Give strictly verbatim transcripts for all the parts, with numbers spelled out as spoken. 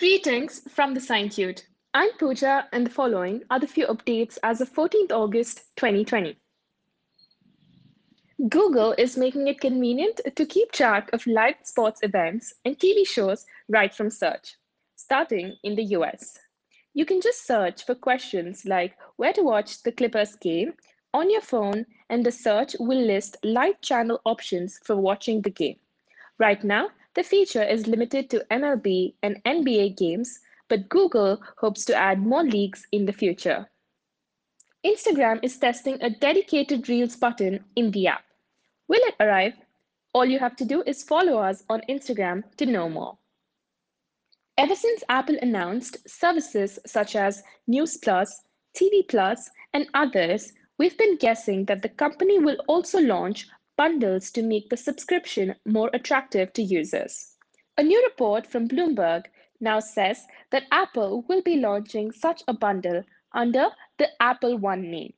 Greetings from the Scientuit. I'm Pooja, and the following are the few updates as of fourteenth August twenty twenty. Google is making it convenient to keep track of live sports events and T V shows right from search, starting in the U S. You can just search for questions like where to watch the Clippers game on your phone, and the search will list live channel options for watching the game. Right now, the feature is limited to M L B and N B A games, but Google hopes to add more leagues in the future. Instagram is testing a dedicated Reels button in the app. Will it arrive? All you have to do is follow us on Instagram to know more. Ever since Apple announced services such as News plus, T V plus, and others, we've been guessing that the company will also launch bundles to make the subscription more attractive to users. A new report from Bloomberg now says that Apple will be launching such a bundle under the Apple One name.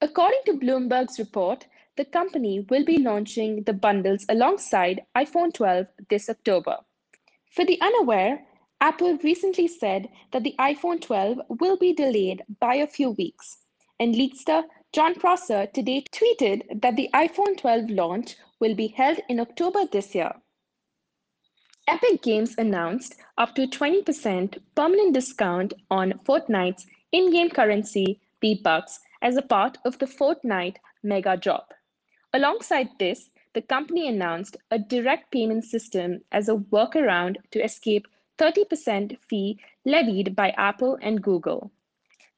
According to Bloomberg's report, the company will be launching the bundles alongside iPhone twelve this October. For the unaware, Apple recently said that the iPhone twelve will be delayed by a few weeks, and leakster John Prosser today tweeted that the iPhone twelve launch will be held in October this year. Epic Games announced up to twenty percent permanent discount on Fortnite's in-game currency, V bucks, as a part of the Fortnite Mega Drop. Alongside this, the company announced a direct payment system as a workaround to escape thirty percent fee levied by Apple and Google.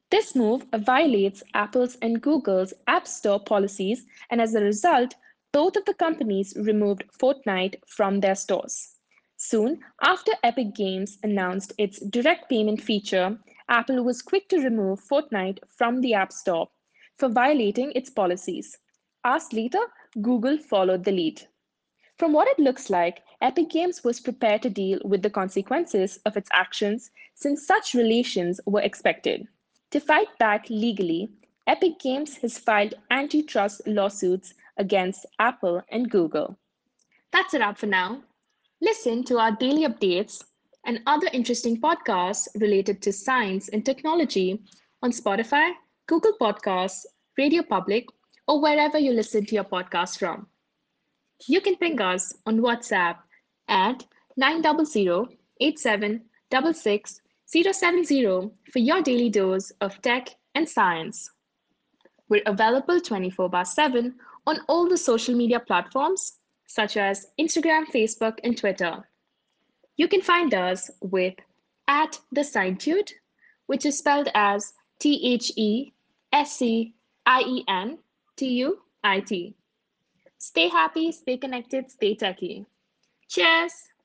This move violates Apple's and Google's App Store policies, and as a result, both of the companies removed Fortnite from their stores. Soon after Epic Games announced its direct payment feature, Apple was quick to remove Fortnite from the App Store for violating its policies. Hours later, Google followed the lead. From what it looks like, Epic Games was prepared to deal with the consequences of its actions since such relations were expected. To fight back legally, Epic Games has filed antitrust lawsuits against Apple and Google. That's a wrap for now. Listen to our daily updates and other interesting podcasts related to science and technology on Spotify, Google Podcasts, Radio Public, or wherever you listen to your podcast from. You can ping us on WhatsApp at nine zero zero eight seven six six zero seven zero for your daily dose of tech and science. We're available twenty-four by seven on all the social media platforms such as Instagram, Facebook, and Twitter. You can find us with at the Scientuit, which is spelled as T H E S C I E N T U I T. Stay happy, stay connected, stay techie. Cheers!